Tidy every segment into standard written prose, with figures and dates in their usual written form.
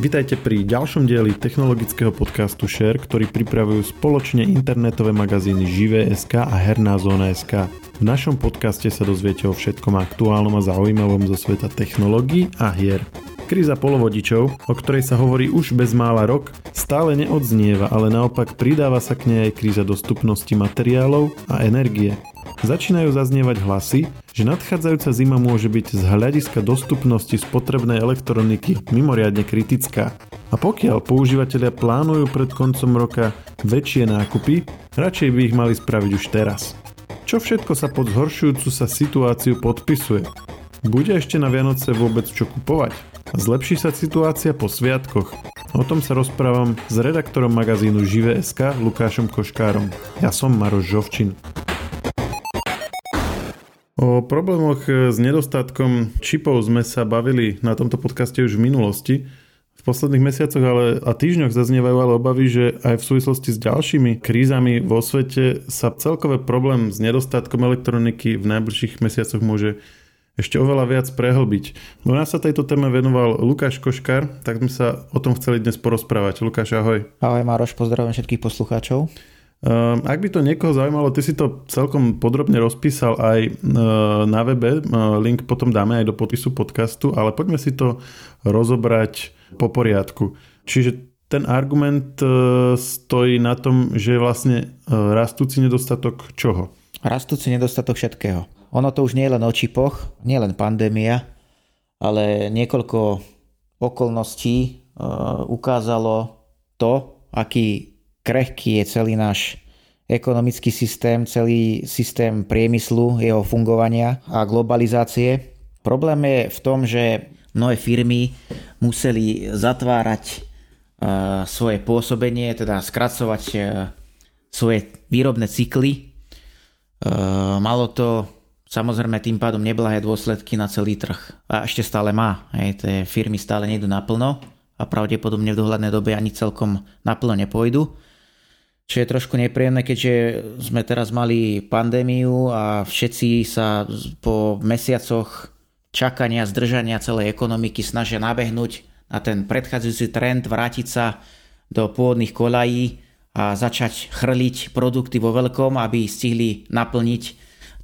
Vitajte pri ďalšom dieli technologického podcastu SHARE, ktorý pripravujú spoločne internetové magazíny Živé.sk a HernáZóna.sk. V našom podcaste sa dozviete o všetkom aktuálnom a zaujímavom zo sveta technológií a hier. Kríza polovodičov, o ktorej sa hovorí už bezmála rok, stále neodznieva, ale naopak pridáva sa k nej aj kríza dostupnosti materiálov a energie. Začínajú zaznievať hlasy, že nadchádzajúca zima môže byť z hľadiska dostupnosti spotrebnej elektroniky mimoriadne kritická. A pokiaľ používatelia plánujú pred koncom roka väčšie nákupy, radšej by ich mali spraviť už teraz. Čo všetko sa pod zhoršujúcu sa situáciu podpisuje? Bude ešte na Vianoce vôbec čo kupovať? Zlepší sa situácia po sviatkoch? O tom sa rozprávam s redaktorom magazínu Živé.sk Lukášom Koškárom. Ja som Maroš Žofčin. O problémoch s nedostatkom čipov sme sa bavili na tomto podcaste už v minulosti. V posledných mesiacoch a týždňoch zaznievajú ale obavy, že aj v súvislosti s ďalšími krízami vo svete sa celkový problém s nedostatkom elektroniky v najbližších mesiacoch môže ešte oveľa viac prehlbiť. U nás sa tejto téme venoval Lukáš Koškár, tak sme sa o tom chceli dnes porozprávať. Lukáš, ahoj. Ahoj Maroš, pozdravujem všetkých poslucháčov. Ak by to niekoho zaujímalo, ty si to celkom podrobne rozpísal aj na webe, link potom dáme aj do podpisu podcastu, ale poďme si to rozobrať po poriadku. Čiže ten argument stojí na tom, že je vlastne rastúci nedostatok čoho? Rastúci nedostatok všetkého. Ono to už nie je len o čipoch, nie len pandémia, ale niekoľko okolností ukázalo to, aký krehký je celý náš ekonomický systém, celý systém priemyslu, jeho fungovania a globalizácie. Problém je v tom, že mnohé firmy museli zatvárať svoje pôsobenie, teda skracovať svoje výrobné cykly. Malo to samozrejme tým pádom neblahé dôsledky na celý trh. A ešte stále má. Tie firmy stále nejdú naplno a pravdepodobne v dohľadnej dobe ani celkom naplno nepôjdu. Čo je trošku nepríjemné, keďže sme teraz mali pandémiu a všetci sa po mesiacoch čakania, zdržania celej ekonomiky snažia nabehnúť na ten predchádzajúci trend, vrátiť sa do pôvodných koľají a začať chrliť produkty vo veľkom, aby stihli naplniť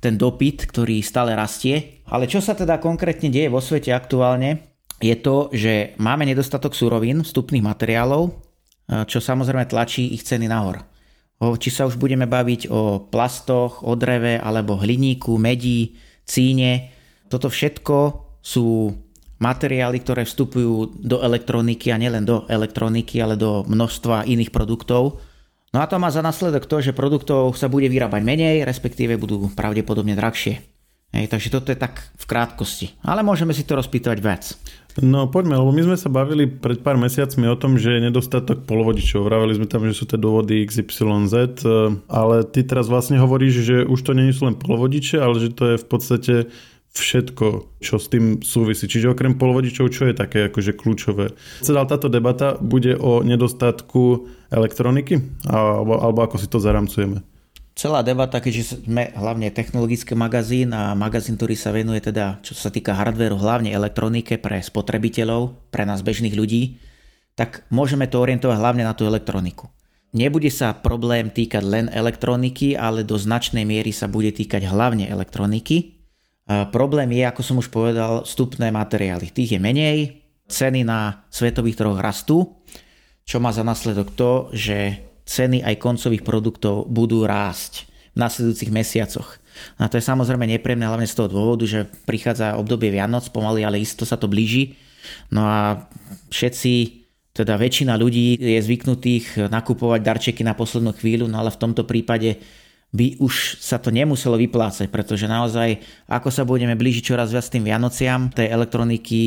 ten dopyt, ktorý stále rastie. Ale čo sa teda konkrétne deje vo svete aktuálne, je to, že máme nedostatok surovín, vstupných materiálov, čo samozrejme tlačí ich ceny nahor. Či sa už budeme baviť o plastoch, o dreve, alebo hliníku, medí, cíne. Toto všetko sú materiály, ktoré vstupujú do elektroniky a nielen do elektroniky, ale do množstva iných produktov. No a to má za následok to, že produktov sa bude vyrábať menej, respektíve budú pravdepodobne drahšie. Takže toto je tak v krátkosti. Ale môžeme si to rozpýtovať viac. No poďme, lebo my sme sa bavili pred pár mesiacmi o tom, že je nedostatok polovodičov. Vraveli sme tam, že sú tie dôvody XYZ, ale ty teraz vlastne hovoríš, že už to nie sú len polovodiče, ale že to je v podstate všetko, čo s tým súvisí. Čiže okrem polovodičov, čo je také akože kľúčové? Celá táto debata bude o nedostatku elektroniky? Alebo ako si to zaramcujeme? Celá debata, keďže sme hlavne technologický magazín a magazín, ktorý sa venuje teda, čo sa týka hardvéru, hlavne elektronike pre spotrebiteľov, pre nás bežných ľudí, tak môžeme to orientovať hlavne na tú elektroniku. Nebude sa problém týkať len elektroniky, ale do značnej miery sa bude týkať hlavne elektroniky. Problém je, ako som už povedal, vstupné materiály. Tých je menej, ceny na svetových trhoch rastú, čo má za následok to, že ceny aj koncových produktov budú rásť v nasledujúcich mesiacoch. A to je samozrejme nepríjemné hlavne z toho dôvodu, že prichádza obdobie Vianoc, pomaly, ale isto sa to blíži. No a všetci, teda väčšina ľudí je zvyknutých nakupovať darčeky na poslednú chvíľu, no ale v tomto prípade by už sa to nemuselo vyplácať, pretože naozaj, ako sa budeme blížiť čoraz viac tým Vianociam, tej elektroniky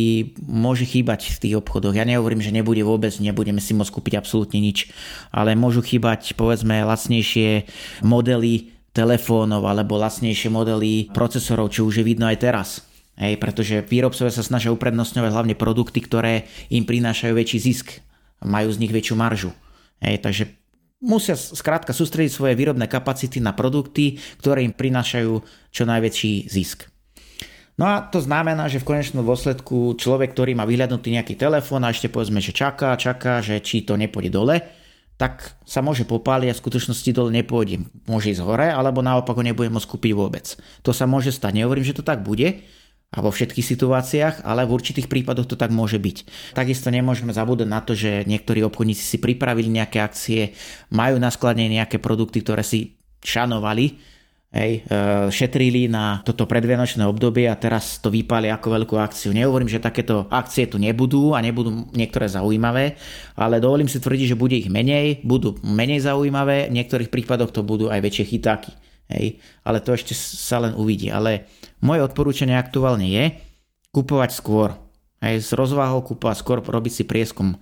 môže chýbať v tých obchodoch. Ja nehovorím, že nebude vôbec, nebudeme si môcť kúpiť absolútne nič, ale môžu chýbať povedzme lacnejšie modely telefónov alebo lacnejšie modely procesorov, čo už je vidno aj teraz. Pretože výrobcovia sa snažia uprednostňovať hlavne produkty, ktoré im prinášajú väčší zisk, majú z nich väčšiu maržu. Takže musia skrátka sústrediť svoje výrobné kapacity na produkty, ktoré im prinášajú čo najväčší zisk. No a to znamená, že v konečnom dôsledku človek, ktorý má vyhľadnutý nejaký telefón a ešte povedzme, že čaká, že či to nepôjde dole, tak sa môže popáliť a v skutočnosti dole nepôjde. Môže ísť hore, alebo naopak ho nebude môcť kúpiť vôbec. To sa môže stať. Nehovorím, že to tak bude a vo všetkých situáciách, ale v určitých prípadoch to tak môže byť. Takisto nemôžeme zabúdať na to, že niektorí obchodníci si pripravili nejaké akcie, majú na sklade nejaké produkty, ktoré si šanovali, šetrili na toto predvianočné obdobie a teraz to vypáli ako veľkú akciu. Nehovorím, že takéto akcie tu nebudú a nebudú niektoré zaujímavé, ale dovolím si tvrdiť, že bude ich menej, budú menej zaujímavé, v niektorých prípadoch to budú aj väčšie chytáky. Ale to ešte sa len uvidí. Ale moje odporúčanie aktuálne je kupovať skôr. S rozvahou kupovať skôr, robiť si prieskum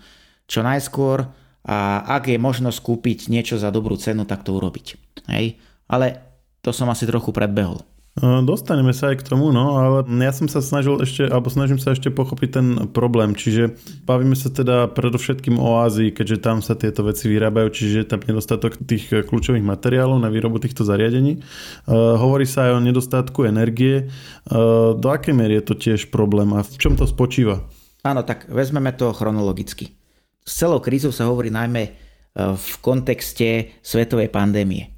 čo najskôr a ak je možnosť kúpiť niečo za dobrú cenu, tak to urobiť. Ale to som asi trochu predbehol. Dostaneme sa aj k tomu, no, ale ja som sa snažím sa ešte pochopiť ten problém. Čiže bavíme sa teda predovšetkým o Ázii, keďže tam sa tieto veci vyrábajú, čiže je tam nedostatok tých kľúčových materiálov na výrobu týchto zariadení. Hovorí sa aj o nedostatku energie. Do akej miery je to tiež problém a v čom to spočíva? Áno, tak vezmeme to chronologicky. S celou krízou sa hovorí najmä v kontexte svetovej pandémie.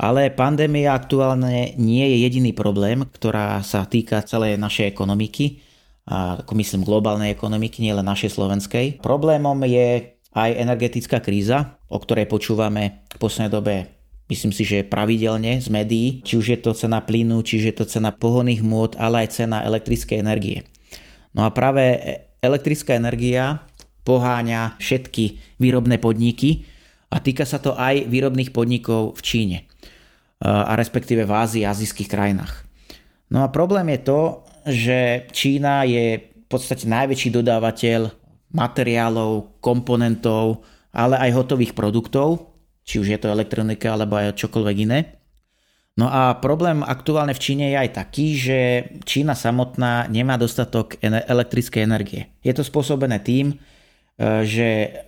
Ale pandémia aktuálne nie je jediný problém, ktorá sa týka celej našej ekonomiky, ako myslím globálnej ekonomiky, nielen našej slovenskej. Problémom je aj energetická kríza, o ktorej počúvame v poslednej dobe, myslím si, že pravidelne z médií, či už je to cena plynu, či už je to cena pohonných hmôt, ale aj cena elektrickej energie. No a práve elektrická energia poháňa všetky výrobné podniky a týka sa to aj výrobných podnikov v Číne a respektíve v Ázii a azijských krajinách. No a problém je to, že Čína je v podstate najväčší dodávateľ materiálov, komponentov, ale aj hotových produktov, či už je to elektronika alebo aj čokoľvek iné. No a problém aktuálne v Číne je aj taký, že Čína samotná nemá dostatok elektrickej energie. Je to spôsobené tým, že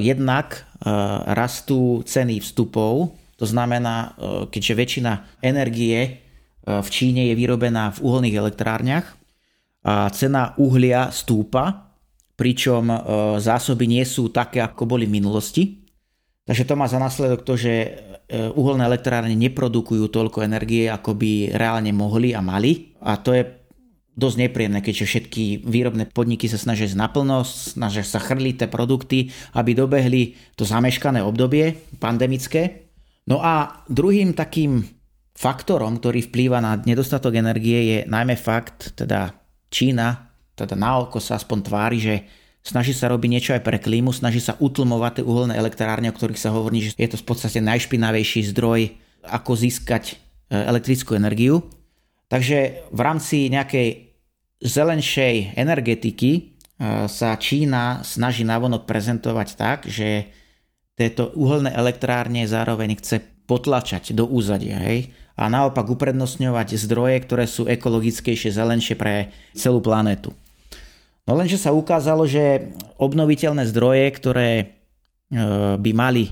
jednak rastú ceny vstupov. To znamená, keďže väčšina energie v Číne je vyrobená v uholných elektrárniach a cena uhlia stúpa, pričom zásoby nie sú také, ako boli v minulosti. Takže to má za následok to, že uholné elektrárne neprodukujú toľko energie, ako by reálne mohli a mali. A to je dosť nepríjemné, keďže všetky výrobné podniky sa snažia ísť naplno, snažia sa chrliť tie produkty, aby dobehli to zameškané obdobie pandemické. No a druhým takým faktorom, ktorý vplýva na nedostatok energie, je najmä fakt, teda Čína, teda naoko sa aspoň tvári, že snaží sa robiť niečo aj pre klímu, snaží sa utlmovať tie uholné elektrárne, o ktorých sa hovorí, že je to v podstate najšpinavejší zdroj, ako získať elektrickú energiu. Takže v rámci nejakej zelenšej energetiky sa Čína snaží navonok prezentovať tak, že tieto uholné elektrárne zároveň chce potlačať do úzadia, a naopak uprednostňovať zdroje, ktoré sú ekologickejšie, zelenšie pre celú planetu. No lenže sa ukázalo, že obnoviteľné zdroje, ktoré by mali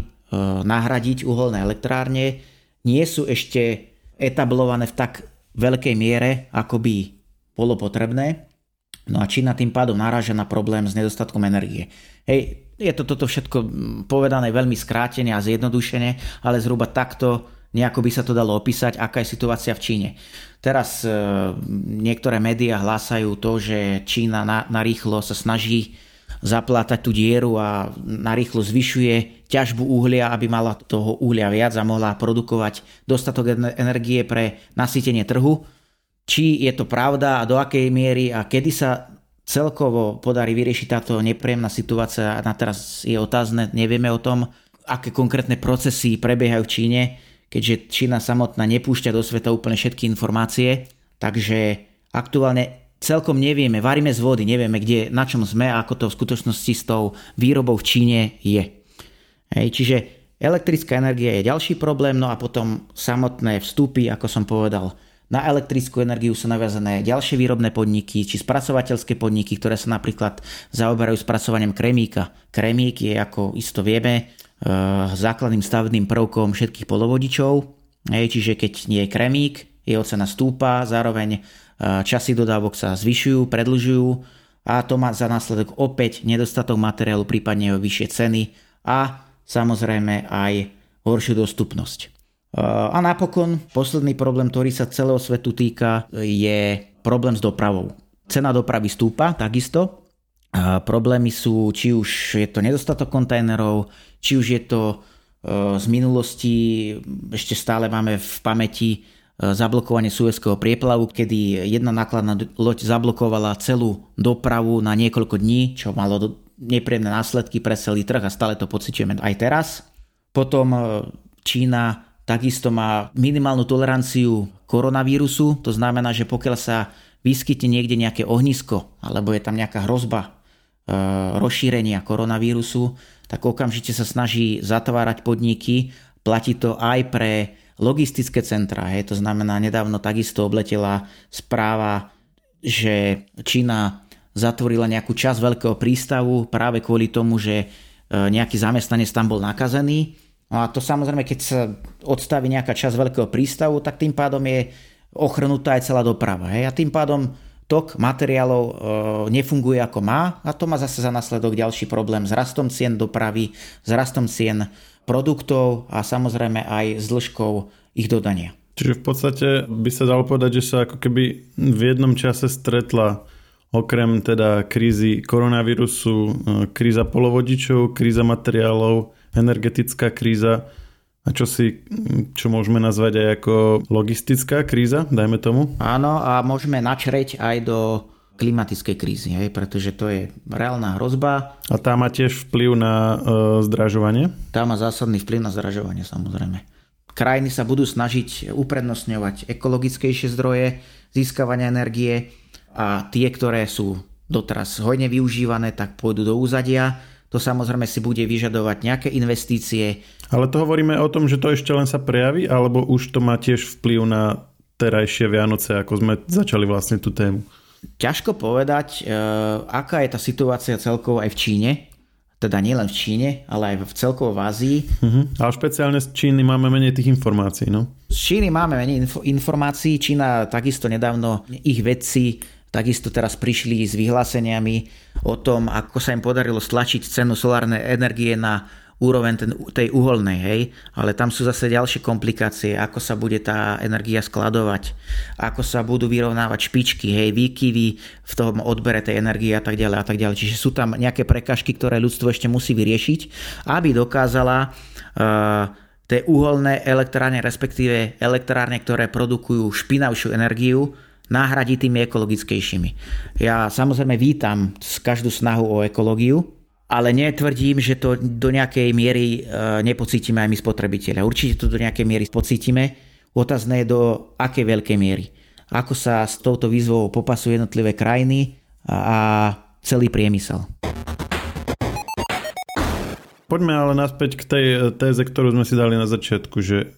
nahradiť uholné elektrárne, nie sú ešte etablované v tak veľkej miere, ako by bolo potrebné. No a Čína tým pádom naráža na problém s nedostatkom energie. Je to toto všetko povedané veľmi skrátene a zjednodušene, ale zhruba takto nejako by sa to dalo opísať, aká je situácia v Číne. Teraz niektoré médiá hlásajú to, že Čína narýchlo sa snaží zaplátať tú dieru a narýchlo zvyšuje ťažbu uhlia, aby mala toho uhlia viac a mohla produkovať dostatok energie pre nasýtenie trhu. Či je to pravda a do akej miery a kedy sa celkovo podarí vyriešiť táto nepríjemná situácia a teraz je otázne, nevieme o tom, aké konkrétne procesy prebiehajú v Číne, keďže Čína samotná nepúšťa do sveta úplne všetky informácie, takže aktuálne celkom nevieme, varíme z vody, nevieme kde, na čom sme a ako to v skutočnosti s tou výrobou v Číne je. Čiže elektrická energia je ďalší problém, no a potom samotné vstupy, ako som povedal. Na elektrickú energiu sú naviazané ďalšie výrobné podniky či spracovateľské podniky, ktoré sa napríklad zaoberajú spracovaním kremíka. Kremík je, ako isto vieme, základným stavebným prvkom všetkých polovodičov. Čiže keď nie je kremík, jeho cena stúpa, zároveň časy dodávok sa zvyšujú, predlžujú a to má za následok opäť nedostatok materiálu, prípadne jeho vyššie ceny a samozrejme aj horšiu dostupnosť. A napokon posledný problém, ktorý sa celého svetu týka, je problém s dopravou. Cena dopravy stúpa takisto. Problémy sú, či už je to nedostatok kontajnerov, či už je to z minulosti, ešte stále máme v pamäti zablokovanie Suezského prieplavu, kedy jedna nákladná loď zablokovala celú dopravu na niekoľko dní, čo malo nepríjemné následky pre celý trh a stále to pociťujeme aj teraz. Potom Čína takisto má minimálnu toleranciu koronavírusu, to znamená, že pokiaľ sa vyskytne niekde nejaké ohnisko alebo je tam nejaká hrozba rozšírenia koronavírusu, tak okamžite sa snaží zatvárať podniky, platí to aj pre logistické centra. To znamená, nedávno takisto obletela správa, že Čína zatvorila nejakú časť veľkého prístavu práve kvôli tomu, že nejaký zamestnanec tam bol nakazený. No a to samozrejme, keď sa odstaví nejaká časť veľkého prístavu, tak tým pádom je ochrnutá aj celá doprava. A tým pádom tok materiálov nefunguje ako má a to má zase za následok ďalší problém s rastom cien dopravy, s rastom cien produktov a samozrejme aj s dĺžkou ich dodania. Čiže v podstate by sa dalo povedať, že sa ako keby v jednom čase stretla okrem teda krízy koronavírusu, kríza polovodičov, kríza materiálov, energetická kríza a čo môžeme nazvať aj ako logistická kríza, dajme tomu. Áno, a môžeme načrieť aj do klimatickej krízy, pretože to je reálna hrozba. A tá má tiež vplyv na zdražovanie? Tá má zásadný vplyv na zdražovanie, samozrejme. Krajiny sa budú snažiť uprednostňovať ekologickejšie zdroje získavania energie a tie, ktoré sú doteraz hojne využívané, tak pôjdu do úzadia. To samozrejme si bude vyžadovať nejaké investície. Ale to hovoríme o tom, že to ešte len sa prejaví, alebo už to má tiež vplyv na terajšie Vianoce, ako sme začali vlastne tú tému? Ťažko povedať, aká je tá situácia celkovo aj v Číne. Teda nielen v Číne, ale aj celkovo v Ázii. Ale špeciálne z Číny máme menej tých informácií, no? Z Číny máme menej informácií. Čína takisto nedávno ich vedci takisto teraz prišli s vyhláseniami o tom, ako sa im podarilo stlačiť cenu solárnej energie na úroveň tej uholnej, Ale tam sú zase ďalšie komplikácie, ako sa bude tá energia skladovať, ako sa budú vyrovnávať špičky, výkyvy v tom odbere tej energie a tak ďalej. Čiže sú tam nejaké prekažky, ktoré ľudstvo ešte musí vyriešiť, aby dokázala tie uholné elektrárne, respektíve elektrárne, ktoré produkujú špinavšiu energiu, nahradiť tými ekologickejšími. Ja samozrejme vítam každú snahu o ekológiu, ale netvrdím, že to do nejakej miery nepocítime aj my spotrebitelia. Určite to do nejakej miery pocítime. Otázne je do akej veľkej miery. Ako sa s touto výzvou popasujú jednotlivé krajiny a celý priemysel. Poďme ale naspäť k tej téze, ktorú sme si dali na začiatku, že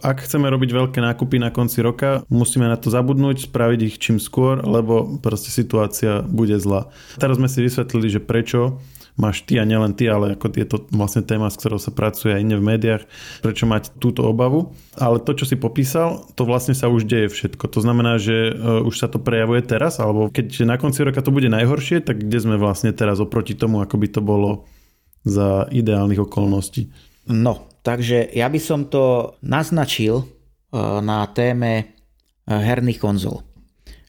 ak chceme robiť veľké nákupy na konci roka, musíme na to zabudnúť, spraviť ich čím skôr, lebo proste situácia bude zlá. Teraz sme si vysvetlili, že prečo máš ty a nielen ty, ale ako je to vlastne téma, s ktorou sa pracuje aj iné v médiách, prečo mať túto obavu. Ale to, čo si popísal, to vlastne sa už deje všetko. To znamená, že už sa to prejavuje teraz, alebo keď na konci roka to bude najhoršie, tak kde sme vlastne teraz oproti tomu, ako by to bolo za ideálnych okolností? No, takže ja by som to naznačil na téme herných konzol.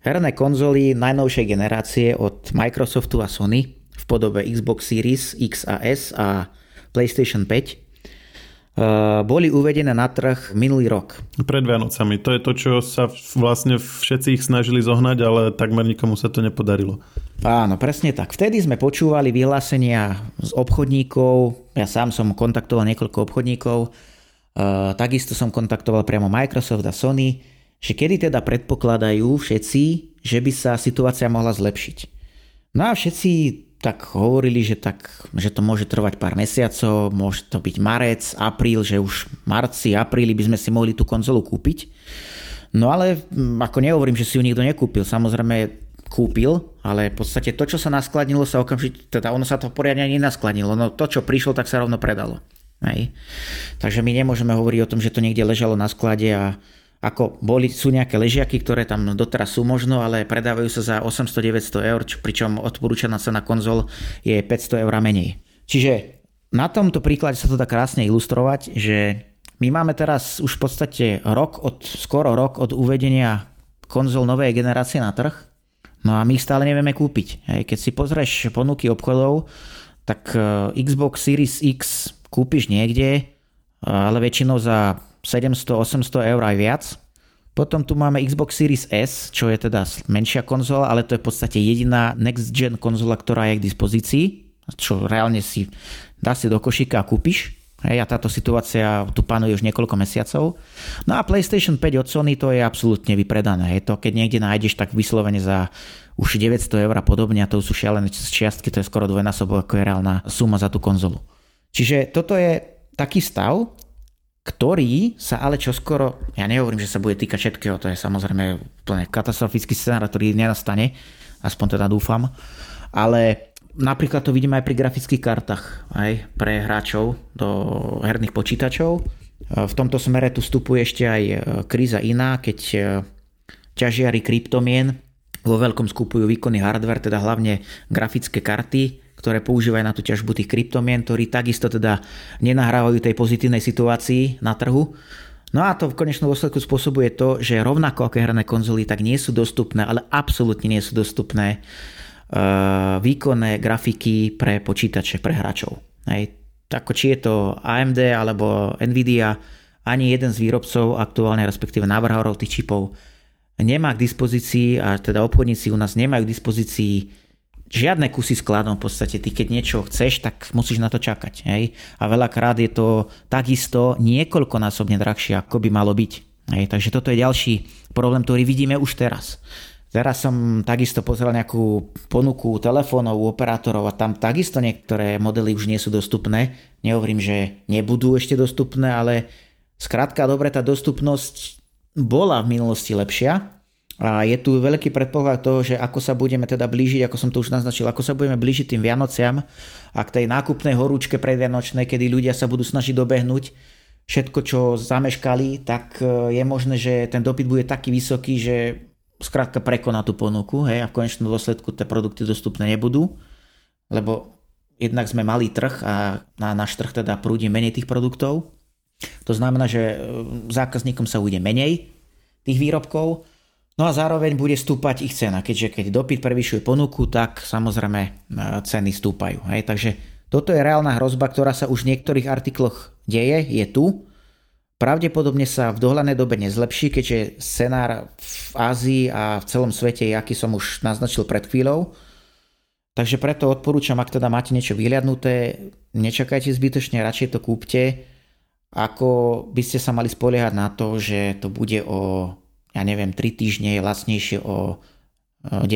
Herné konzoly najnovšej generácie od Microsoftu a Sony v podobe Xbox Series X a S a PlayStation 5 boli uvedené na trh minulý rok. Pred Vianocami. To je to, čo sa vlastne všetci ich snažili zohnať, ale takmer nikomu sa to nepodarilo. Áno, presne tak. Vtedy sme počúvali vyhlásenia z obchodníkov, ja sám som kontaktoval niekoľko obchodníkov, takisto som kontaktoval priamo Microsoft a Sony, že kedy teda predpokladajú všetci, že by sa situácia mohla zlepšiť. No a všetci tak hovorili, že to môže trvať pár mesiacov, môže to byť marec, apríl, že už v marci, apríli by sme si mohli tú konzolu kúpiť. No ale ako nehovorím, že si ju nikto nekúpil, samozrejme kúpil, ale v podstate to, čo sa naskladnilo, sa okamžite, teda ono sa to poriadne nenaskladnilo, no to, čo prišlo, tak sa rovno predalo. Takže my nemôžeme hovoriť o tom, že to niekde ležalo na sklade a ako sú nejaké ležiaky, ktoré tam doteraz sú možno, ale predávajú sa za 800-900 €, pričom odporúčaná cena konzol je 500 € menej. Čiže na tomto príklade sa to dá krásne ilustrovať, že my máme teraz už v podstate skoro rok od uvedenia konzol novej generácie na trh, no a my ich stále nevieme kúpiť. Keď si pozrieš ponuky obchodov, tak Xbox Series X kúpiš niekde, ale väčšinou za 700-800 € aj viac. Potom tu máme Xbox Series S, čo je teda menšia konzola, ale to je v podstate jediná next gen konzola, ktorá je k dispozícii, čo reálne si dá si do košíka a kúpiš. A táto situácia tu panuje už niekoľko mesiacov. No a PlayStation 5 od Sony, to je absolútne vypredané. Je to, keď niekde nájdeš, tak vyslovene za už 900 € a podobne, a to sú šialené čiastky, to je skoro dvojnásobok, ako je reálna suma za tú konzolu. Čiže toto je taký stav, ktorý sa ale čoskoro, ja nehovorím, že sa bude týkať všetkého, to je samozrejme úplne katastrofický scenár, ktorý nenastane, aspoň teda dúfam, ale napríklad to vidíme aj pri grafických kartách, aj pre hráčov do herných počítačov. V tomto smere tu vstupuje ešte aj kríza iná, keď ťažiari kryptomien vo veľkom skupujú výkonný hardware, teda hlavne grafické karty, ktoré používajú na tú ťažbu tých kryptomien, ktorí takisto teda nenahrávajú tej pozitívnej situácii na trhu. No a to v konečnom dôsledku spôsobuje to, že rovnako ako herné konzoly, tak nie sú dostupné, ale absolútne nie sú dostupné výkonné grafiky pre počítače, pre hráčov. Hej. Ako či je to AMD alebo Nvidia, ani jeden z výrobcov aktuálne, respektíve návrhárov tých čipov, nemá k dispozícii, a teda obchodníci u nás nemajú k dispozícii žiadne kusy skladom v podstate. Ty keď niečo chceš, tak musíš na to čakať. Hej? A veľakrát je to takisto niekoľkonásobne drahšie, ako by malo byť. Hej? Takže toto je ďalší problém, ktorý vidíme už teraz. Teraz som takisto pozrel nejakú ponuku telefónov u operátorov a tam takisto niektoré modely už nie sú dostupné. Nehovorím, že nebudú ešte dostupné, ale skrátka dobre, tá dostupnosť bola v minulosti lepšia. A je tu veľký predpoklad toho, že ako sa budeme teda blížiť, ako som to už naznačil, ako sa budeme blížiť tým Vianociam a k tej nákupnej horúčke predvianočnej, kedy ľudia sa budú snažiť dobehnúť všetko, čo zameškali, tak je možné, že ten dopyt bude taký vysoký, že skrátka prekoná tú ponuku, hej, a v konečnom dôsledku tie produkty dostupné nebudú, lebo jednak sme malý trh a na náš trh teda prúdi menej tých produktov. To znamená, že zákazníkom sa ujde menej tých výrobkov. No a zároveň bude stúpať ich cena, keďže keď dopyt prevyšuje ponuku, tak samozrejme ceny stúpajú. Hej. Takže toto je reálna hrozba, ktorá sa už v niektorých artikloch deje, je tu. Pravdepodobne sa v dohľadnej dobe nezlepší, keďže scenár v Ázii a v celom svete je, aký som už naznačil pred chvíľou. Takže preto odporúčam, ak teda máte niečo vyhliadnuté, nečakajte zbytočne, radšej to kúpte, ako by ste sa mali spoliehať na to, že to bude o... 3 týždne je lacnejšie o 9%.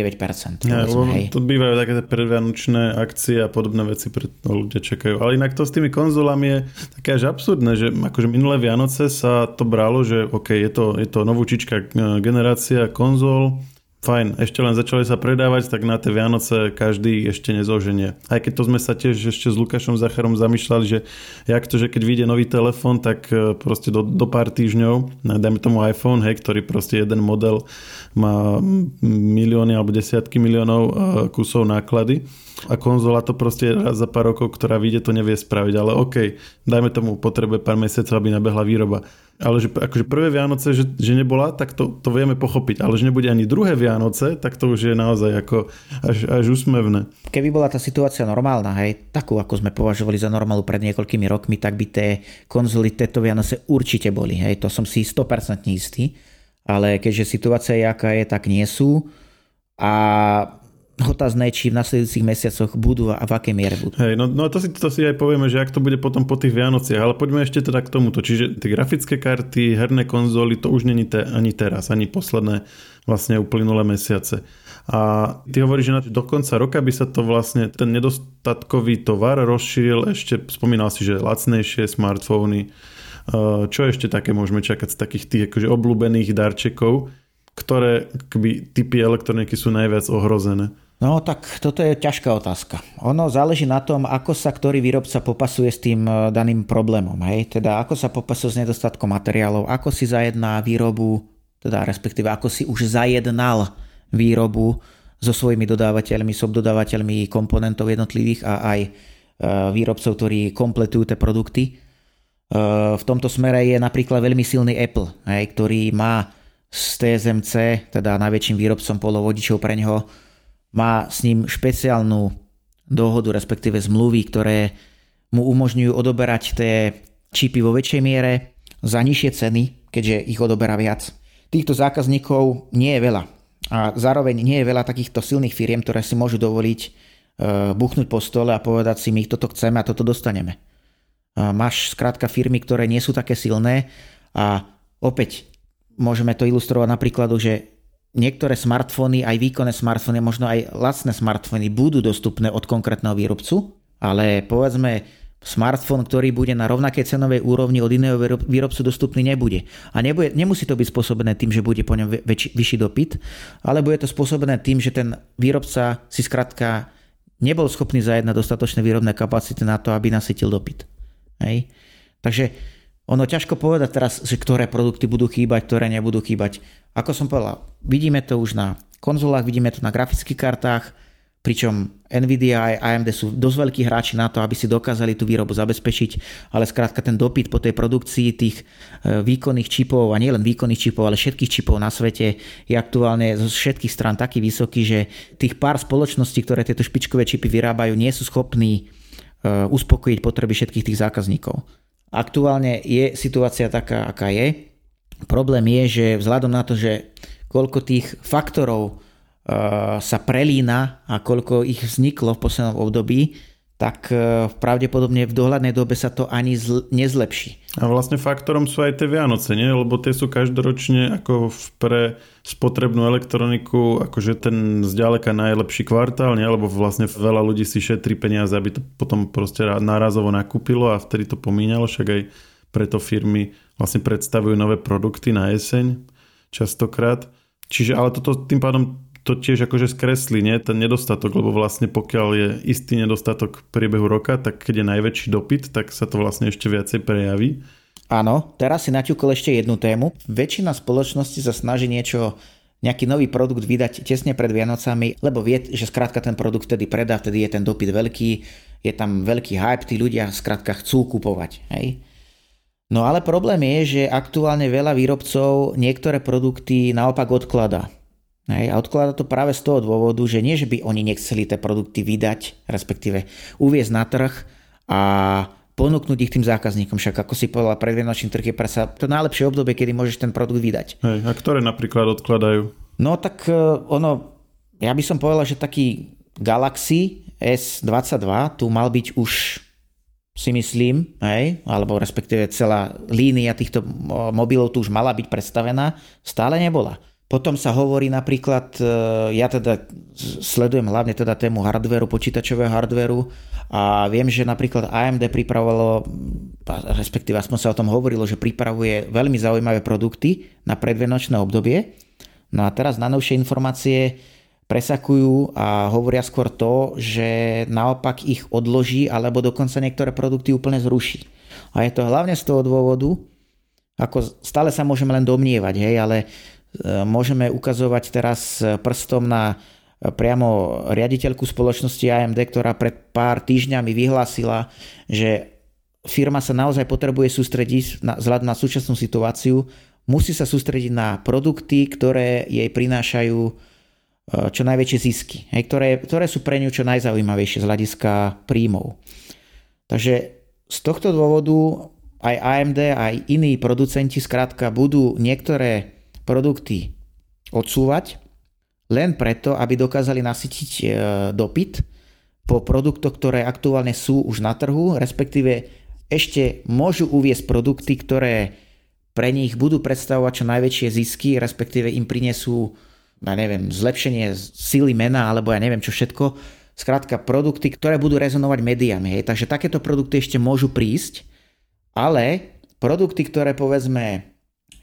Ja, to bývajú také predvianočné akcie a podobné veci, preto ľudia čakajú. Ale inak to s tými konzolami je také až absurdné, že akože minulé Vianoce sa to bralo, že okay, je to novúčička generácia konzol, fajn, ešte len začali sa predávať, tak na tie Vianoce každý ešte nezoženie. Aj keď to sme sa tiež ešte s Lukášom Zacharom zamýšľali, že jak to, že keď vyjde nový telefón, tak proste do pár týždňov, dajme tomu iPhone, hej, ktorý proste jeden model má milióny alebo desiatky miliónov kusov náklady. A konzola to proste raz za pár rokov, ktorá vyjde, to nevie spraviť, ale okej, dajme tomu potrebe pár mesiacov, aby nabehla výroba. Ale že akože prvé Vianoce, že nebola, tak to vieme pochopiť, ale že nebude ani druhé Vianoce, tak to už je naozaj ako až úsmevné. Keby bola tá situácia normálna, hej, takú ako sme považovali za normálnu pred niekoľkými rokmi, tak by tie konzoly tieto Vianoce určite boli, hej, to som si 100% istý, ale keďže situácia je aká je, tak nie sú a... Otázne, či v nasledujúcich mesiacoch budú a v akej miere budú. Hej, no to si aj povieme, že ak to bude potom po tých Vianociach, ale poďme ešte teda k tomuto. Čiže tie grafické karty, herné konzoly, to už nie je ani teraz, ani posledné vlastne uplynulé mesiace. A ty hovoríš, že do konca roka by sa to vlastne, ten nedostatkový tovar rozšíril, ešte spomínal si, že lacnejšie smartfóny. Čo ešte také môžeme čakať z takých tých akože obľúbených darčekov, ktoré typy elektroniky sú najviac ohrozené? No tak toto je ťažká otázka. Ono záleží na tom, ako sa ktorý výrobca popasuje s tým daným problémom. Hej? Teda ako sa popasuje s nedostatkom materiálov, ako si zajedná výrobu, teda respektíve ako si už zajednal výrobu so svojimi dodávateľmi, subdodávateľmi komponentov jednotlivých a aj výrobcov, ktorí kompletujú tie produkty. V tomto smere je napríklad veľmi silný Apple, hej? Ktorý má z TSMC, teda najväčším výrobcom polovodičov pre ňoho, má s ním špeciálnu dohodu, respektíve zmluvy, ktoré mu umožňujú odoberať tie čipy vo väčšej miere za nižšie ceny, keďže ich odoberá viac. Týchto zákazníkov nie je veľa. A zároveň nie je veľa takýchto silných firiem, ktoré si môžu dovoliť buchnúť po stole a povedať si, my toto chceme a toto dostaneme. Máš skrátka firmy, ktoré nie sú také silné a opäť môžeme to ilustrovať na príkladu, že niektoré smartfóny, aj výkonné smartfóny, možno aj lacné smartfóny budú dostupné od konkrétneho výrobcu, ale povedzme, smartfón, ktorý bude na rovnakej cenovej úrovni od iného výrobcu dostupný, nebude. A nemusí to byť spôsobené tým, že bude po ňom vyšší dopyt, ale bude to spôsobené tým, že ten výrobca si skrátka nebol schopný zajednať dostatočné výrobné kapacity na to, aby nasytil dopyt. Hej. Takže ono ťažko povedať teraz, že ktoré produkty budú chýbať, ktoré nebudú chýbať. Ako som povedal, vidíme to už na konzolách, vidíme to na grafických kartách, pričom Nvidia a AMD sú dosť veľkí hráči na to, aby si dokázali tú výrobu zabezpečiť, ale skrátka ten dopyt po tej produkcii tých výkonných čipov, a nielen výkonných čipov, ale všetkých čipov na svete je aktuálne zo všetkých strán taký vysoký, že tých pár spoločností, ktoré tieto špičkové čipy vyrábajú, nie sú schopní uspokojiť potreby všetkých tých zákazníkov. Aktuálne je situácia taká, aká je. Problém je, že vzhľadom na to, že koľko tých faktorov sa prelína a koľko ich vzniklo v poslednom období, tak pravdepodobne v dohľadnej dobe sa to ani nezlepší. A vlastne faktorom sú aj tie Vianoce, nie? Lebo tie sú každoročne ako pre spotrebnú elektroniku akože ten zďaleka najlepší kvartál, nie? Lebo vlastne veľa ľudí si šetrí peniaze, aby to potom proste nárazovo nakúpilo a vtedy to pomínalo, však aj preto firmy vlastne predstavujú nové produkty na jeseň častokrát. Čiže ale toto tým pádom to tiež akože skreslí, nie? Ten nedostatok, lebo vlastne pokiaľ je istý nedostatok v priebehu roka, tak keď je najväčší dopyt, tak sa to vlastne ešte viacej prejaví. Áno, teraz si naťukol ešte jednu tému. Väčšina spoločnosti sa snaží nejaký nový produkt vydať tesne pred Vianocami, lebo vie, že skrátka ten produkt vtedy predá, vtedy je ten dopyt veľký, je tam veľký hype, tí ľudia skrátka chcú kupovať, hej? No ale problém je, že aktuálne veľa výrobcov niektoré produkty naopak odkladá. A odkladá to práve z toho dôvodu, že nie, že by oni nechceli tie produkty vydať, respektíve uviezť na trh a ponúknuť ich tým zákazníkom. Však ako si povedal, predvianočný trh je prasa to najlepšie obdobie, kedy môžeš ten produkt vydať. Hej, a ktoré napríklad odkladajú? No tak ono, ja by som povedal, že taký Galaxy S22 tu mal byť už, si myslím, hej, alebo respektíve celá línia týchto mobilov tu už mala byť predstavená, stále nebola. Potom sa hovorí napríklad, ja teda sledujem hlavne teda tému hardvéru, počítačového hardvéru a viem, že napríklad AMD pripravovalo, respektíve aspoň sa o tom hovorilo, že pripravuje veľmi zaujímavé produkty na predvianočné obdobie. No a teraz najnovšie informácie presakujú a hovoria skôr to, že naopak ich odloží alebo dokonca niektoré produkty úplne zruší. A je to hlavne z toho dôvodu, ako stále sa môžeme len domnievať, hej, ale môžeme ukazovať teraz prstom na priamo riaditeľku spoločnosti AMD, ktorá pred pár týždňami vyhlásila, že firma sa naozaj potrebuje sústrediť vzhľadom na súčasnú situáciu, musí sa sústrediť na produkty, ktoré jej prinášajú čo najväčšie zisky, ktoré sú pre ňu čo najzaujímavejšie z hľadiska príjmov. Takže z tohto dôvodu aj AMD, aj iní producenti skrátka budú niektoré produkty odsúvať len preto, aby dokázali nasytiť dopyt po produktoch, ktoré aktuálne sú už na trhu, respektíve ešte môžu uviesť produkty, ktoré pre nich budú predstavovať čo najväčšie zisky, respektíve im prinesú zlepšenie sily mena, alebo čo všetko. Skrátka produkty, ktoré budú rezonovať médiami. Hej. Takže takéto produkty ešte môžu prísť, ale produkty, ktoré povedzme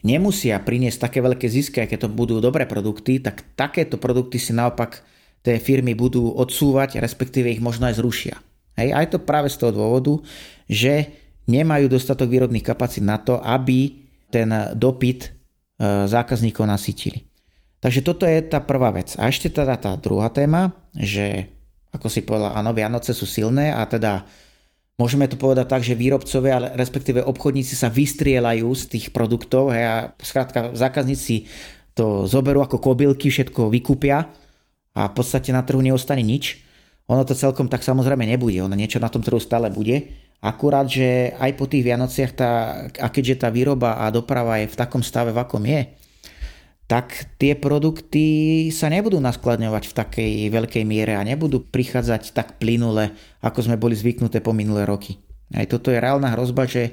nemusia priniesť také veľké zisky, aj keď to budú dobré produkty, tak takéto produkty si naopak tie firmy budú odsúvať, respektíve ich možno aj zrušia. Hej, aj to práve z toho dôvodu, že nemajú dostatok výrobných kapacít na to, aby ten dopyt zákazníkov nasytili. Takže toto je tá prvá vec. A ešte teda tá druhá téma, že ako si povedal, áno, Vianoce sú silné a teda môžeme to povedať tak, že výrobcovia, respektíve obchodníci sa vystrieľajú z tých produktov, hej, a skrátka zákazníci to zoberú ako kobylky, všetko vykúpia a v podstate na trhu neostane nič. Ono to celkom tak samozrejme nebude, ono niečo na tom trhu stále bude. Akurát, že aj po tých Vianociach, a keďže tá výroba a doprava je v takom stave, v akom je, tak tie produkty sa nebudú naskladňovať v takej veľkej miere a nebudú prichádzať tak plynule, ako sme boli zvyknuté po minulé roky. Aj toto je reálna hrozba, že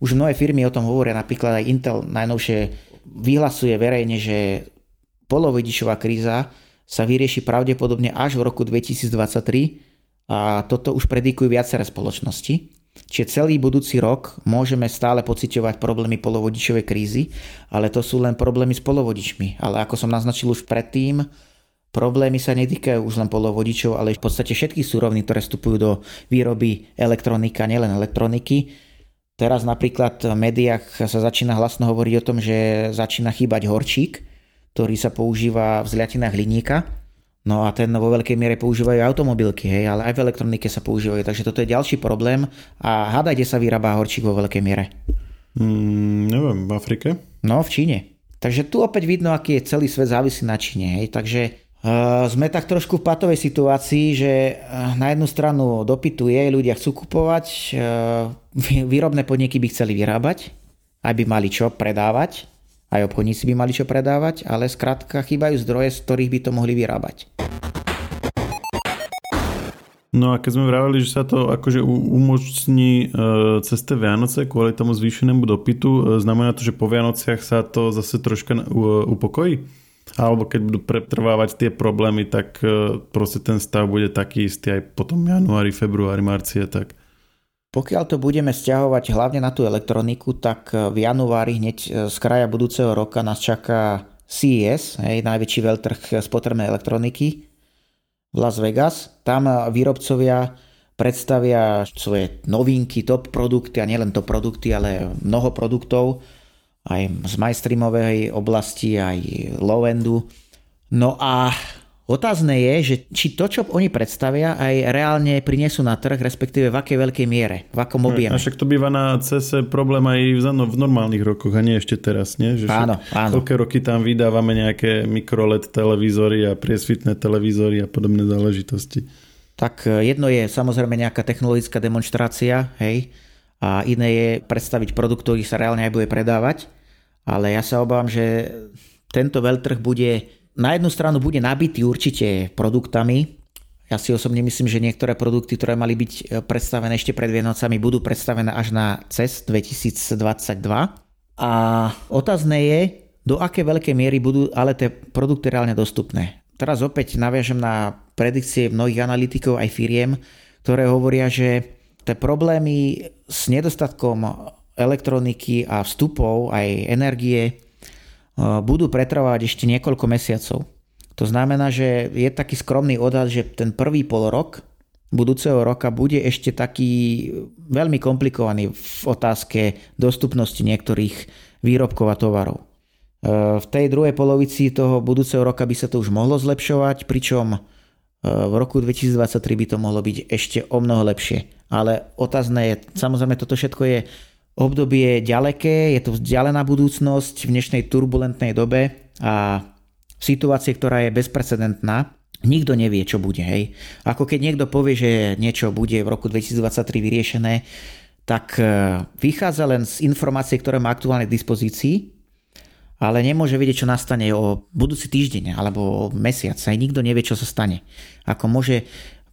už mnohé firmy o tom hovoria, napríklad aj Intel najnovšie vyhlasuje verejne, že polovodičová kríza sa vyrieši pravdepodobne až v roku 2023 a toto už predikujú viaceré spoločnosti. Čiže celý budúci rok môžeme stále pociťovať problémy polovodičovej krízy, ale to sú len problémy s polovodičmi. Ale ako som naznačil už predtým, problémy sa netýkajú už len polovodičov, ale v podstate všetkých surovín, ktoré vstupujú do výroby elektronika, nielen elektroniky. Teraz napríklad v médiách sa začína hlasno hovoriť o tom, že začína chýbať horčík, ktorý sa používa v zliatinách hliníka. No a ten vo veľkej miere používajú automobilky, hej, ale aj v elektronike sa používajú. Takže toto je ďalší problém. A hádajte sa vyrába horčík vo veľkej miere. Neviem, v Afrike? No, v Číne. Takže tu opäť vidno, aký je celý svet závislý na Číne. Hej. Takže sme tak trošku v patovej situácii, že na jednu stranu dopytuje, ľudia chcú kupovať, výrobné podniky by chceli vyrábať, aby mali čo predávať. Aj obchodníci by mali čo predávať, ale skrátka chýbajú zdroje, z ktorých by to mohli vyrábať. No a keď sme vraveli, že sa to akože umožní cez tie Vianoce kvôli tomu zvýšenému dopytu, znamená to, že po Vianociach sa to zase troška upokojí? Alebo keď budú pretrvávať tie problémy, tak proste ten stav bude taký istý aj potom januári, februári, marci a tak. Pokiaľ to budeme stiahovať hlavne na tú elektroniku, tak v januári hneď z kraja budúceho roka nás čaká CES, hej, najväčší veľtrh spotrebnej elektroniky v Las Vegas. Tam výrobcovia predstavia svoje novinky, top produkty a nielen top produkty, ale mnoho produktov aj z mainstreamovej oblasti, aj low-endu. No a otázne je, že či to, čo oni predstavia, aj reálne prinesú na trh, respektíve v akej veľkej miere, v akom objeme. A však to býva na CES problém aj v normálnych rokoch, a nie ešte teraz, nie? Že áno, áno. Koľké roky tam vydávame nejaké mikroLED televízory a priesvitné televízory a podobné záležitosti. Tak jedno je samozrejme nejaká technologická demonštrácia, hej, a iné je predstaviť produkt, ktorý sa reálne aj bude predávať, ale ja sa obávam, že tento veľtrh bude... Na jednu stranu bude nabitý určite produktami. Ja si osobne myslím, že niektoré produkty, ktoré mali byť predstavené ešte pred Vienocami, budú predstavené až na CES 2022. A otázne je, do aké veľkej miery budú ale tie produkty reálne dostupné. Teraz opäť naviažem na predikcie mnohých analytikov aj firiem, ktoré hovoria, že tie problémy s nedostatkom elektroniky a vstupov aj energie budú pretrvávať ešte niekoľko mesiacov. To znamená, že je taký skromný odhad, že ten prvý polrok budúceho roka bude ešte taký veľmi komplikovaný v otázke dostupnosti niektorých výrobkov a tovarov. V tej druhej polovici toho budúceho roka by sa to už mohlo zlepšovať, pričom v roku 2023 by to mohlo byť ešte o mnoho lepšie. Ale otázne je, samozrejme toto všetko je obdobie ďaleké, je to vzdialená budúcnosť v dnešnej turbulentnej dobe a situácie, ktorá je bezprecedentná, nikto nevie, čo bude. Hej. Ako keď niekto povie, že niečo bude v roku 2023 vyriešené, tak vychádza len z informácie, ktoré má aktuálne k dispozícii, ale nemôže vedieť, čo nastane o budúci týždeň alebo o mesiac. Hej. Nikto nevie, čo sa stane. Ako môže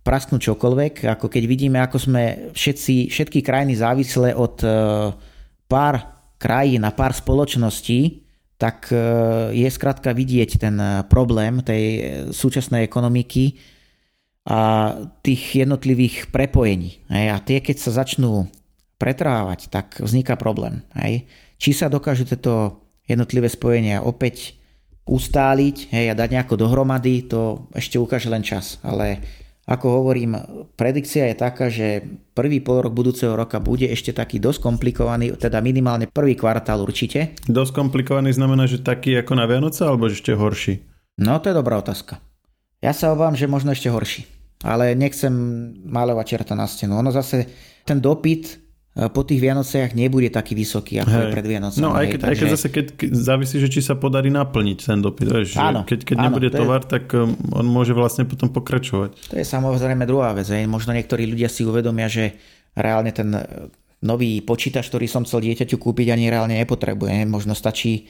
prasknúť čokoľvek, ako keď vidíme, ako sme všetky krajiny závislé od pár krajín a pár spoločností, tak je skrátka vidieť ten problém tej súčasnej ekonomiky a tých jednotlivých prepojení. A tie, keď sa začnú pretrvávať, tak vzniká problém. Či sa dokážu tieto jednotlivé spojenia opäť ustáliť, hej, a dať nejako dohromady, to ešte ukáže len čas. Ale ako hovorím, predikcia je taká, že prvý polrok budúceho roka bude ešte taký dosť komplikovaný, teda minimálne prvý kvartál určite. Dosť komplikovaný znamená, že taký ako na Vianoce, alebo ešte horší? No to je dobrá otázka. Ja sa obávam, že možno ešte horší. Ale nechcem maľovať čerta na stenu. Ono zase, ten dopyt po tých Vianociach nebude taký vysoký, ako je pred Vianocami. No aj keď, takže... aj keď zase, keď závisí, že či sa podarí naplniť ten dopyt. Áno, keď áno, nebude tovar, tak on môže vlastne potom pokračovať. To je samozrejme druhá vec. Možno niektorí ľudia si uvedomia, že reálne ten nový počítač, ktorý som chcel dieťaťu kúpiť, ani reálne nepotrebuje. Možno stačí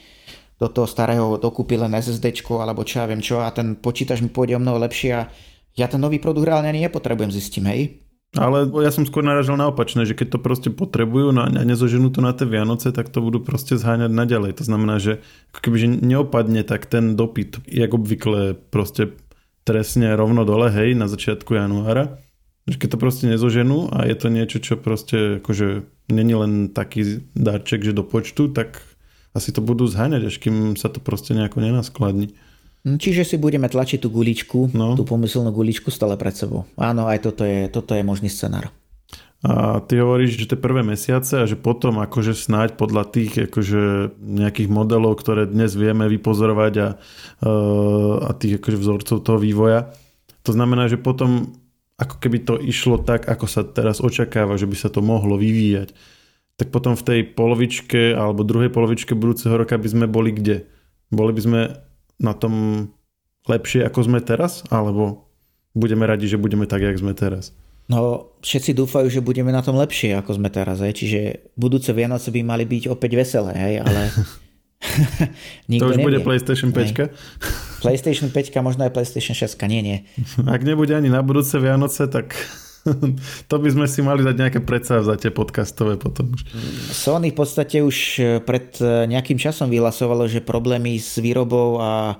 do toho starého dokúpiť len SSDčko alebo čo ja viem čo, a ten počítač mi pôjde o mnoho lepšie a ja ten nový produkt reálne ani nepotrebujem, zistím, hej. Ale ja som skôr narážal na opačné, že keď to proste potrebujú a nezoženú to na tie Vianoce, tak to budú proste zháňať naďalej. To znamená, že kebyže neopadne, tak ten dopyt, jak obvykle, proste trestne rovno dole, hej, na začiatku januára. Že keď to proste nezoženú a je to niečo, čo proste akože není len taký darček, že do počtu, tak asi to budú zháňať, až kým sa to proste nejako nenaskladní. Čiže si budeme tlačiť tú guličku, tú pomyselnú guličku stále pred sebou. Áno, aj toto je možný scenár. A ty hovoríš, že tie prvé mesiace a že potom akože snáď podľa tých akože nejakých modelov, ktoré dnes vieme vypozorovať a tých akože vzorcov toho vývoja. To znamená, že potom ako keby to išlo tak, ako sa teraz očakáva, že by sa to mohlo vyvíjať. Tak potom v tej polovičke alebo druhej polovičke budúceho roka by sme boli kde? Boli by sme na tom lepšie, ako sme teraz? Alebo budeme radi, že budeme tak, jak sme teraz? No, všetci dúfajú, že budeme na tom lepšie, ako sme teraz. Hej. Čiže budúce Vianoce by mali byť opäť veselé, hej, ale nikto nevie. To už bude PlayStation 5? PlayStation 5, možno aj PlayStation 6, nie. Ak nebude ani na budúce Vianoce, tak to by sme si mali dať nejaké predsavzatie podcastové potom. Sony v podstate už pred nejakým časom vyhlasovalo, že problémy s výrobou a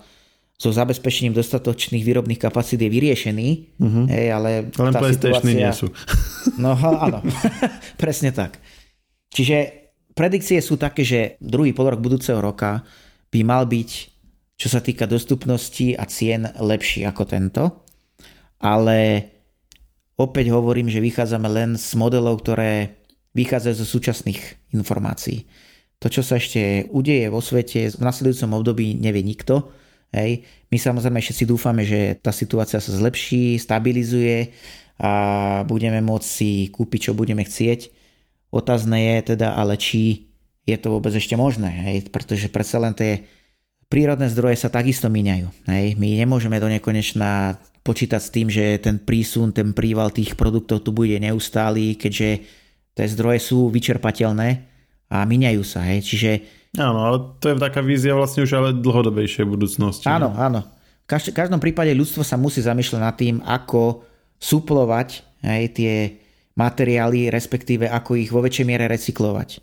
so zabezpečením dostatočných výrobných kapacít je vyriešený. Uh-huh. Hej, ale len PlayStationy nie sú. No áno, presne tak. Čiže predikcie sú také, že druhý polrok budúceho roka by mal byť, čo sa týka dostupnosti a cien, lepší ako tento. Ale opäť hovorím, že vychádzame len z modelov, ktoré vychádzajú zo súčasných informácií. To, čo sa ešte udeje vo svete v nasledujúcom období, nevie nikto. Hej. My samozrejme všetci dúfame, že tá situácia sa zlepší, stabilizuje a budeme môcť si kúpiť, čo budeme chcieť. Otázne je teda, ale či je to vôbec ešte možné, hej, pretože predsa len tie prírodné zdroje sa takisto míňajú. Hej. My nemôžeme do nekonečna počítať s tým, že ten prísun, ten príval tých produktov tu bude neustály, keďže tie zdroje sú vyčerpateľné a miňajú sa. Hej. Čiže... Áno, ale to je taká vízia vlastne už ale dlhodobejšej budúcnosti. Áno, áno. V každom prípade ľudstvo sa musí zamýšľať nad tým, ako suplovať, hej, tie materiály, respektíve ako ich vo väčšej miere recyklovať.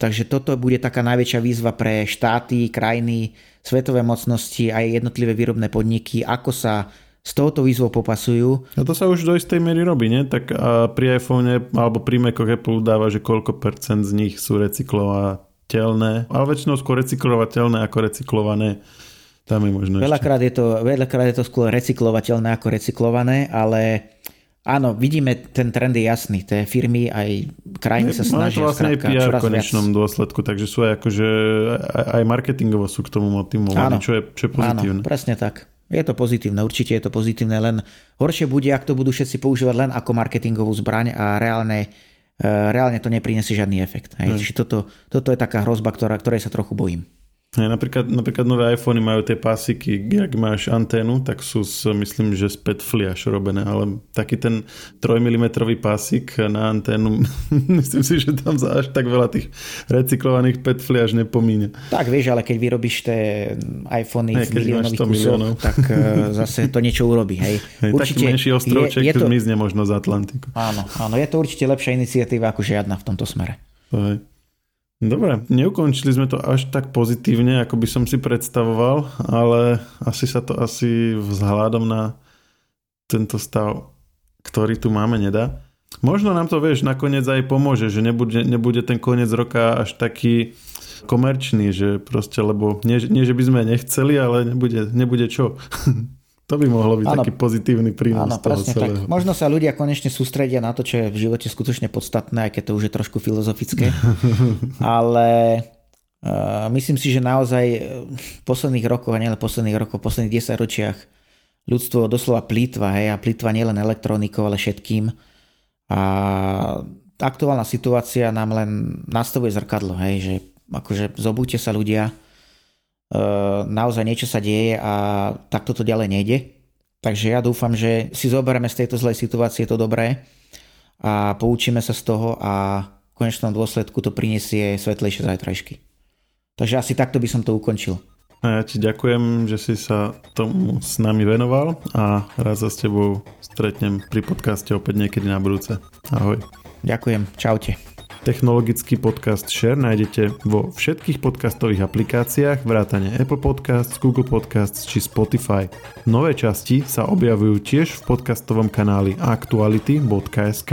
Takže toto bude taká najväčšia výzva pre štáty, krajiny, svetové mocnosti aj jednotlivé výrobné podniky, ako sa s touto výzvou popasujú. A to sa už do istej miery robí, nie? Tak a pri iPhone alebo pri Macoch Apple dáva, že koľko percent z nich sú recyklovateľné, ale väčšinou skôr recyklovateľné ako recyklované. Tam je možno veľakrát je to skôr recyklovateľné ako recyklované, ale áno, vidíme, ten trend je jasný. Tie firmy aj krajiny sa snažia. Má to vlastne aj PR v konečnom dôsledku, takže sú aj akože, aj marketingovo sú k tomu motivovaní, čo je pozitívne. Áno, presne tak. Je to pozitívne, určite je to pozitívne, len horšie bude, ak to budú všetci používať len ako marketingovú zbraň a reálne to neprinesie žiadny efekt. Čiže toto je taká hrozba, ktorej sa trochu bojím. Napríklad nové iPhony majú tie pásiky, ak máš anténu, tak sú myslím, že z petfliaš robené, ale taký ten 3 mm pásik na anténu, myslím si, že tam za až tak veľa tých recyklovaných petfliaš nepomíne. Tak vieš, ale keď vyrobíš tie iPhony z miliónových kusov, tak zase to niečo urobí. Hej, určite taký menší ostrovček, ktorý mizne možno z Atlantiku. Áno, je to určite lepšia iniciatíva ako žiadna v tomto smere. Hej. Dobre, neukončili sme to až tak pozitívne, ako by som si predstavoval, ale asi sa to vzhľadom na tento stav, ktorý tu máme, nedá. Možno nám to, vieš, nakoniec aj pomôže, že nebude ten koniec roka až taký komerčný, že proste, lebo nie že by sme nechceli, ale nebude čo. To by mohlo byť taký pozitívny prínos toho celého. Tak. Možno sa ľudia konečne sústredia na to, čo je v živote skutočne podstatné, aj keď to už je trošku filozofické. Ale myslím si, že naozaj v posledných rokoch, a nielen posledných rokov, v posledných 10 ročiach ľudstvo doslova plýtva, hej, a plýtva nielen elektronikou, ale všetkým. A aktuálna situácia nám len nastavuje zrkadlo, hej, že akože zobúďte sa ľudia, naozaj niečo sa deje a takto to ďalej nejde. Takže ja dúfam, že si zoberieme z tejto zlej situácie to dobré a poučíme sa z toho a v konečnom dôsledku to prinesie svetlejšie zajtrajšky. Takže asi takto by som to ukončil. A ja ti ďakujem, že si sa tomu s nami venoval a rád sa s tebou stretnem pri podcaste opäť niekedy na budúce. Ahoj. Ďakujem, čaute. Technologický podcast Share nájdete vo všetkých podcastových aplikáciách vrátane Apple Podcasts, Google Podcasts či Spotify. Nové časti sa objavujú tiež v podcastovom kanáli aktuality.sk.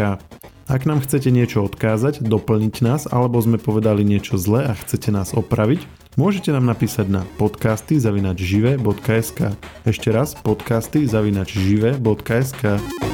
Ak nám chcete niečo odkázať, doplniť nás alebo sme povedali niečo zlé a chcete nás opraviť, môžete nám napísať na podcasty@žive.sk. Ešte raz podcasty@žive.sk.